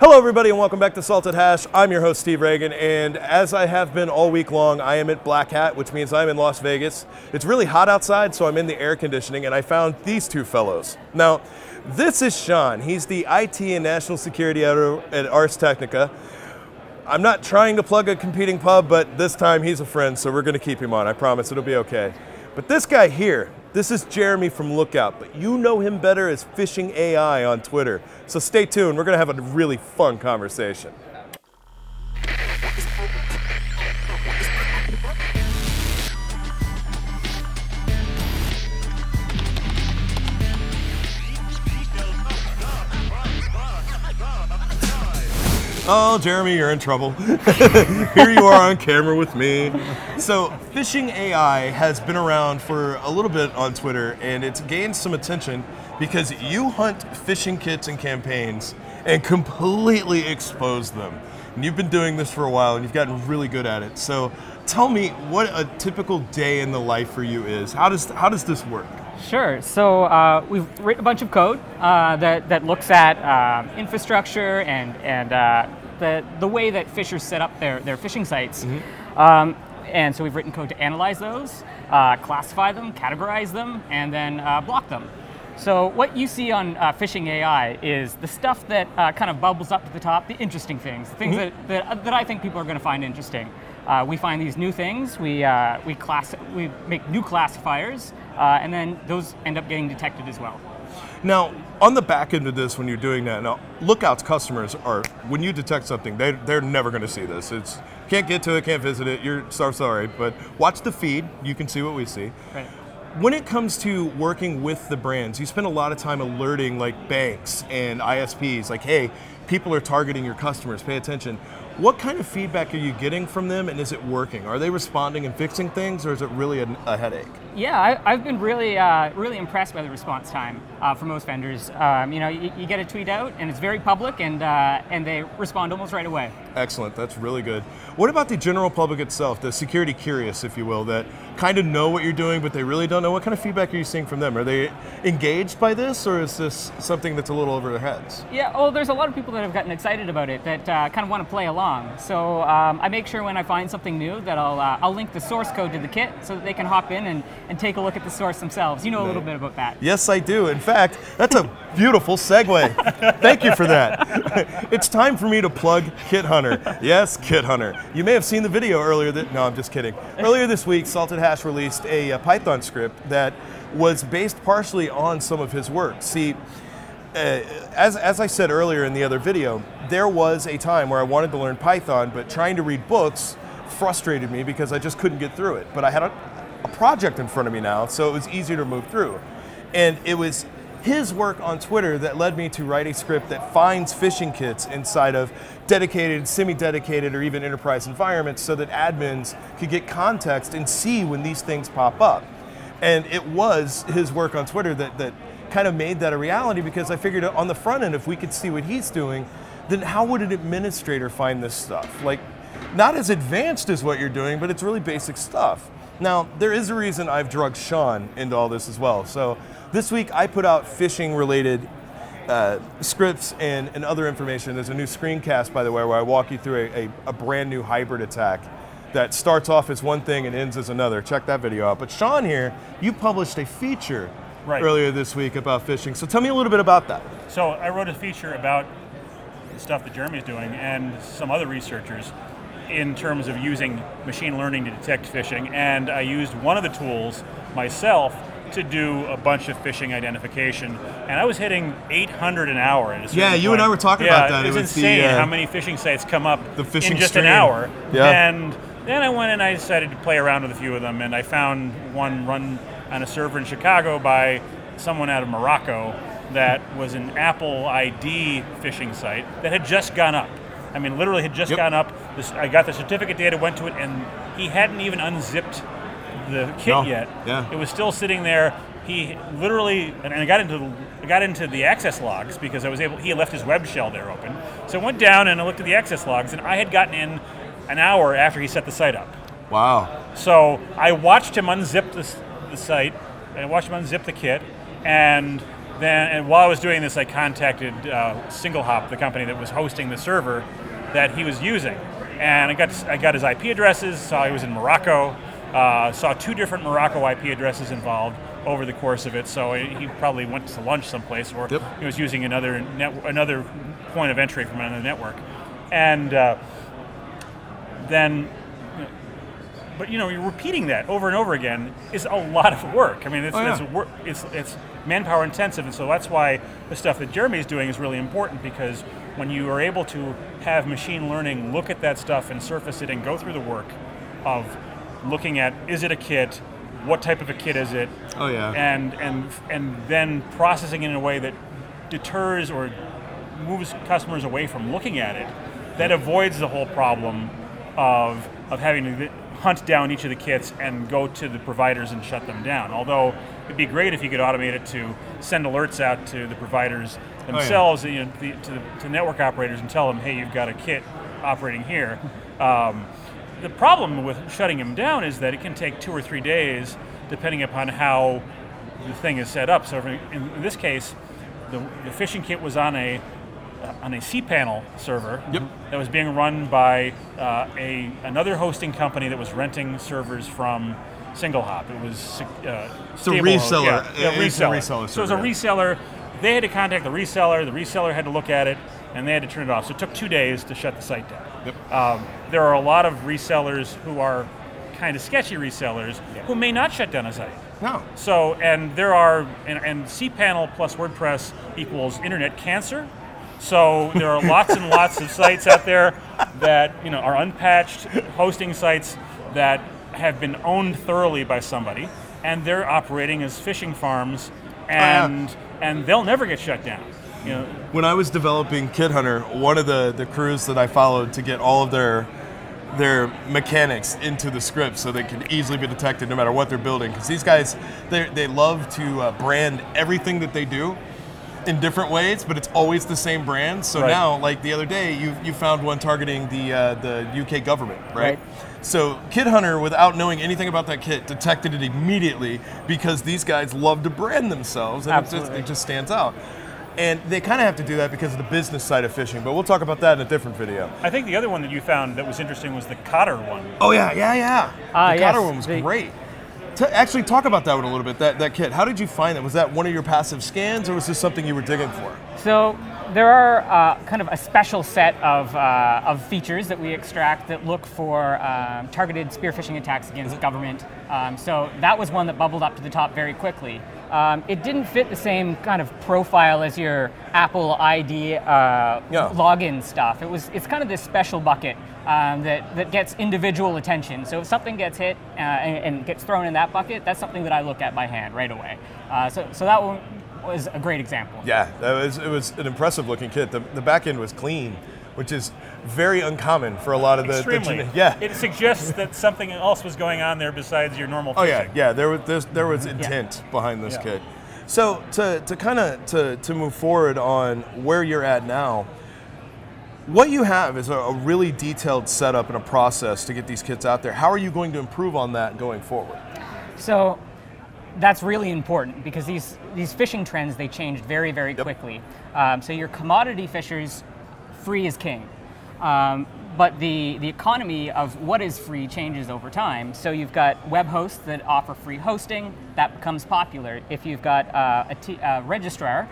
Hello everybody and welcome back to Salted Hash. I'm your host Steve Reagan, and as I have been all week long, I am at Black Hat, which means I'm in Las Vegas. It's really hot outside, so I'm in the air conditioning, and I found these two fellows. Now, this is Sean. He's the IT and National Security Editor at Ars Technica. I'm not trying to plug a competing pub, but this time he's a friend, so we're gonna keep him on. I promise it'll be okay. But this guy here, this is Jeremy from Lookout, but you know him better as Fishing AI on Twitter. So stay tuned, we're gonna have a really fun conversation. Oh, Jeremy, you're in trouble. Here you are on camera with me. So, Phishing AI has been around for a little bit on Twitter, and it's gained some attention because you hunt phishing kits and campaigns and completely expose them. And you've been doing this for a while, and you've gotten really good at it. So, tell me what a typical day in the life for you is. How does this work? Sure. So we've written a bunch of code that looks at infrastructure and the way that fishers set up their phishing sites. Mm-hmm. And so we've written code to analyze those, classify them, categorize them, and then block them. So what you see on Phishing AI is the stuff that kind of bubbles up to the top, the interesting things, the things mm-hmm. that I think people are going to find interesting. We find these new things, we make new classifiers, and then those end up getting detected as well. Now, on the back end of this, when you're doing that, now Lookout's customers are, when you detect something, they're never going to see this. It's can't get to it, can't visit it, you're sorry, but watch the feed, you can see what we see. Right. When it comes to working with the brands, you spend a lot of time alerting like banks and ISPs, like, hey, people are targeting your customers, pay attention. What kind of feedback are you getting from them, and is it working? Are they responding and fixing things, or is it really a headache? Yeah, I've been really really impressed by the response time for most vendors. You get a tweet out, and it's very public, and they respond almost right away. Excellent, that's really good. What about the general public itself, the security curious, if you will, that kind of know what you're doing, but they really don't know? What kind of feedback are you seeing from them? Are they engaged by this, or is this something that's a little over their heads? Yeah, well, there's a lot of people that have gotten excited about it, that kind of want to play along. So I make sure when I find something new that I'll link the source code to the kit so that they can hop in and take a look at the source themselves. You know a little bit about that. Yes, I do. In fact, that's a beautiful segue. Thank you for that. It's time for me to plug Kit Hunter. Yes, Kit Hunter. You may have seen the video earlier. No, I'm just kidding. Earlier this week, Salted Hash released a Python script that was based partially on some of his work. See, as I said earlier in the other video, there was a time where I wanted to learn Python, but trying to read books frustrated me because I just couldn't get through it. But I had a project in front of me now, so it was easier to move through. And it was his work on Twitter that led me to write a script that finds phishing kits inside of dedicated, semi-dedicated, or even enterprise environments so that admins could get context and see when these things pop up. And it was his work on Twitter that kind of made that a reality, because I figured on the front end, if we could see what he's doing, then how would an administrator find this stuff? Like, not as advanced as what you're doing, but it's really basic stuff. Now, there is a reason I've drugged Sean into all this as well. So this week I put out phishing-related scripts and other information. There's a new screencast, by the way, where I walk you through a brand new hybrid attack that starts off as one thing and ends as another. Check that video out. But Sean here, you published a feature earlier this week about phishing. So tell me a little bit about that. So I wrote a feature about the stuff that Jeremy's doing and some other researchers in terms of using machine learning to detect phishing, and I used one of the tools myself to do a bunch of phishing identification, and I was hitting 800 an hour. Yeah, you and I were talking about that. It was insane how many phishing sites come up in just an hour. Yeah. And then I went and I decided to play around with a few of them, and I found one run on a server in Chicago by someone out of Morocco that was an Apple ID phishing site that had just gone up. I mean, literally had just gone up. I got the certificate data, went to it, and he hadn't even unzipped the kit yet. Yeah. It was still sitting there. He literally, and I got into the access logs because he left his web shell there open. So I went down and I looked at the access logs, and I had gotten in an hour after he set the site up. Wow. So I watched him unzip the site, and I watched him unzip the kit, and Then, and while I was doing this, I contacted SingleHop, the company that was hosting the server that he was using, and I got his IP addresses. Saw he was in Morocco. Saw two different Morocco IP addresses involved over the course of it. So he probably went to lunch someplace, or he was using another point of entry from another network, and then. But you know, you're repeating that over and over again is a lot of work. I mean, it's manpower intensive, and so that's why the stuff that Jeremy is doing is really important, because when you are able to have machine learning look at that stuff and surface it and go through the work of looking at, is it a kit, what type of a kit is it, and then processing it in a way that deters or moves customers away from looking at it, that avoids the whole problem of having to hunt down each of the kits and go to the providers and shut them down. Although it'd be great if you could automate it to send alerts out to the providers themselves, to network operators, and tell them, hey, you've got a kit operating here. The problem with shutting them down is that it can take 2 or 3 days, depending upon how the thing is set up. So in this case, the phishing kit was on a cPanel server that was being run by another hosting company that was renting servers from SingleHop. It was a reseller. Reseller server, so it was a reseller. They had to contact the reseller. The reseller had to look at it, and they had to turn it off. So it took 2 days to shut the site down. Yep. There are a lot of resellers who are kind of sketchy resellers who may not shut down a site. No. So and cPanel plus WordPress equals internet cancer. So there are lots and lots of sites out there that are unpatched, hosting sites that have been owned thoroughly by somebody, and they're operating as phishing farms, and they'll never get shut down. When I was developing Kit Hunter, one of the crews that I followed to get all of their mechanics into the script so they can easily be detected no matter what they're building, because these guys, they love to brand everything that they do in different ways, but it's always the same brand. So now, like the other day, you found one targeting the UK government, right? So Kit Hunter, without knowing anything about that kit, detected it immediately because these guys love to brand themselves, and it just stands out. And they kind of have to do that because of the business side of phishing, but we'll talk about that in a different video. I think the other one that you found that was interesting was the Cotter one. Oh the Cotter one was great. Actually, talk about that one a little bit, that kit. How did you find that? Was that one of your passive scans, or was this something you were digging for? So there are kind of a special set of features that we extract that look for targeted spear phishing attacks against government. So that was one that bubbled up to the top very quickly. It didn't fit the same kind of profile as your Apple ID login stuff. It's kind of this special bucket that gets individual attention. So if something gets hit and gets thrown in that bucket, that's something that I look at by hand right away. So that one was a great example. Yeah, it was an impressive looking kit. The back end was clean, which is very uncommon for a lot of the... Extremely. It suggests that something else was going on there besides your normal phishing. There was intent behind this kit. So to move forward on where you're at now, what you have is a really detailed setup and a process to get these kits out there. How are you going to improve on that going forward? So that's really important, because these phishing trends, they changed very, very quickly. So your commodity fishers, free is king, but the economy of what is free changes over time. So you've got web hosts that offer free hosting, that becomes popular. If you've got a registrar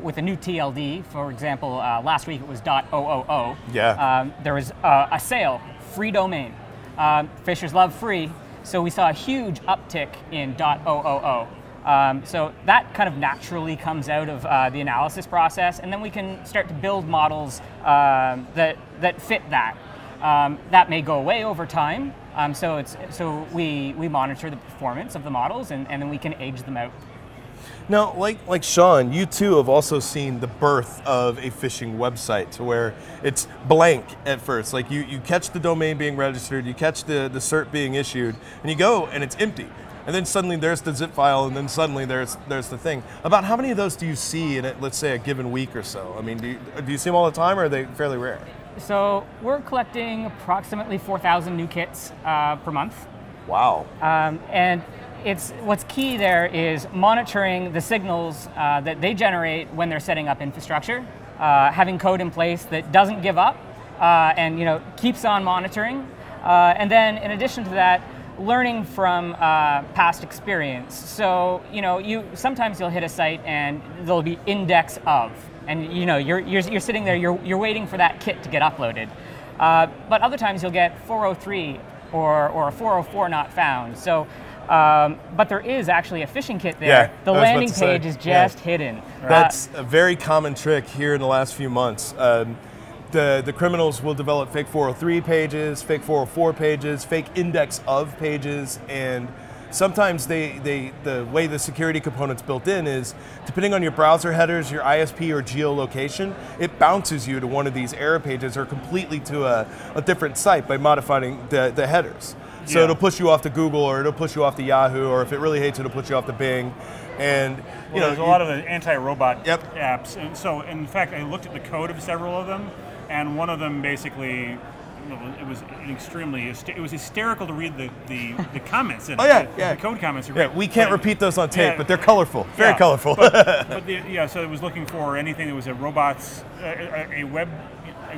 with a new TLD, for example, last week it was .000. There was a sale, free domain. Fishers love free, so we saw a huge uptick in .000. So that kind of naturally comes out of the analysis process, and then we can start to build models that fit that. That may go away over time, so we monitor the performance of the models, and then we can age them out. Now, like Sean, you too have also seen the birth of a phishing website, to where it's blank at first. Like you catch the domain being registered, you catch the cert being issued, and you go and it's empty. And then suddenly there's the zip file, and then suddenly there's the thing. About how many of those do you see in, let's say, a given week or so? I mean, do you see them all the time, or are they fairly rare? So we're collecting approximately 4,000 new kits per month. Wow. And it's what's key there is monitoring the signals that they generate when they're setting up infrastructure, having code in place that doesn't give up and keeps on monitoring, and then in addition to that, learning from past experience. So sometimes you'll hit a site and there'll be index of, and you're sitting there, you're waiting for that kit to get uploaded. But other times you'll get 403 or a 404 not found. So, but there is actually a phishing kit there. Yeah, the landing page is just hidden. That's a very common trick here in the last few months. The criminals will develop fake 403 pages, fake 404 pages, fake index of pages, and sometimes the way the security component's built in is, depending on your browser headers, your ISP or geolocation, it bounces you to one of these error pages or completely to a different site by modifying the headers. So it'll push you off to Google, or it'll push you off to Yahoo, or if it really hates it, it'll push you off to Bing. And there's a lot of the anti-robot apps. And so, in fact, I looked at the code of several of them, and one of them basically, it was hysterical to read the comments in it. The code comments. We can't repeat those on tape, but they're colorful, very colorful. So it was looking for anything that was a robots, a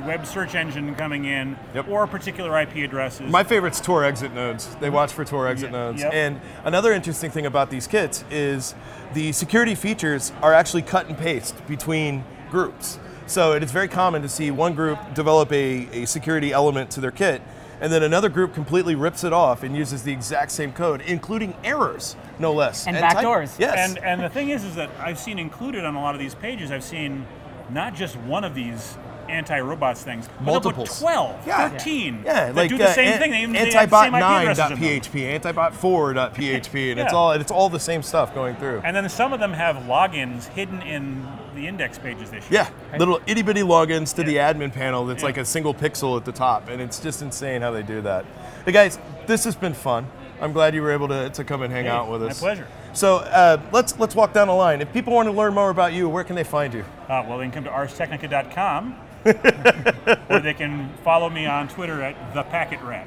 web search engine coming in, or particular IP addresses. My favorite's Tor exit nodes. They watch for Tor exit nodes. And another interesting thing about these kits is the security features are actually cut and paste between groups. So it is very common to see one group develop a security element to their kit, and then another group completely rips it off and uses the exact same code, including errors, no less. And backdoors. Yes. And the thing is that I've seen included on a lot of these pages, I've seen not just one of these anti-robots things, multiple, 12, 13. Yeah, they do the same thing. They even antibot9.php, antibot4.php, and it's all the same stuff going through. And then some of them have logins hidden in the index pages they show. Yeah, right? Little itty bitty logins to the admin panel that's like a single pixel at the top, and it's just insane how they do that. Hey guys, this has been fun. I'm glad you were able to come and hang out with us. My pleasure. So let's walk down the line. If people want to learn more about you, where can they find you? Well, they can come to arstechnica.com, or they can follow me on Twitter at @ThePacketRat.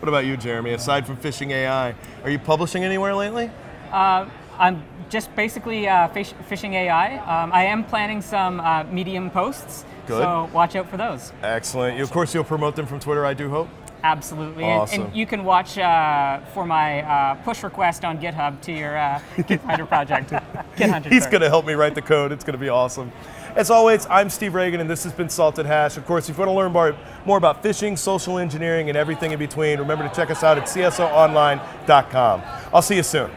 What about you, Jeremy? Aside from Phishing AI, are you publishing anywhere lately? I'm just basically Phishing AI. I am planning some Medium posts, so watch out for those. Excellent. Of course, you'll promote them from Twitter, I do hope. Absolutely, awesome. And you can watch for my push request on GitHub to your GitHunter project. GitHunter, he's going to help me write the code. It's going to be awesome. As always, I'm Steve Reagan, and this has been Salted Hash. Of course, if you want to learn more about phishing, social engineering, and everything in between, remember to check us out at csoonline.com. I'll see you soon.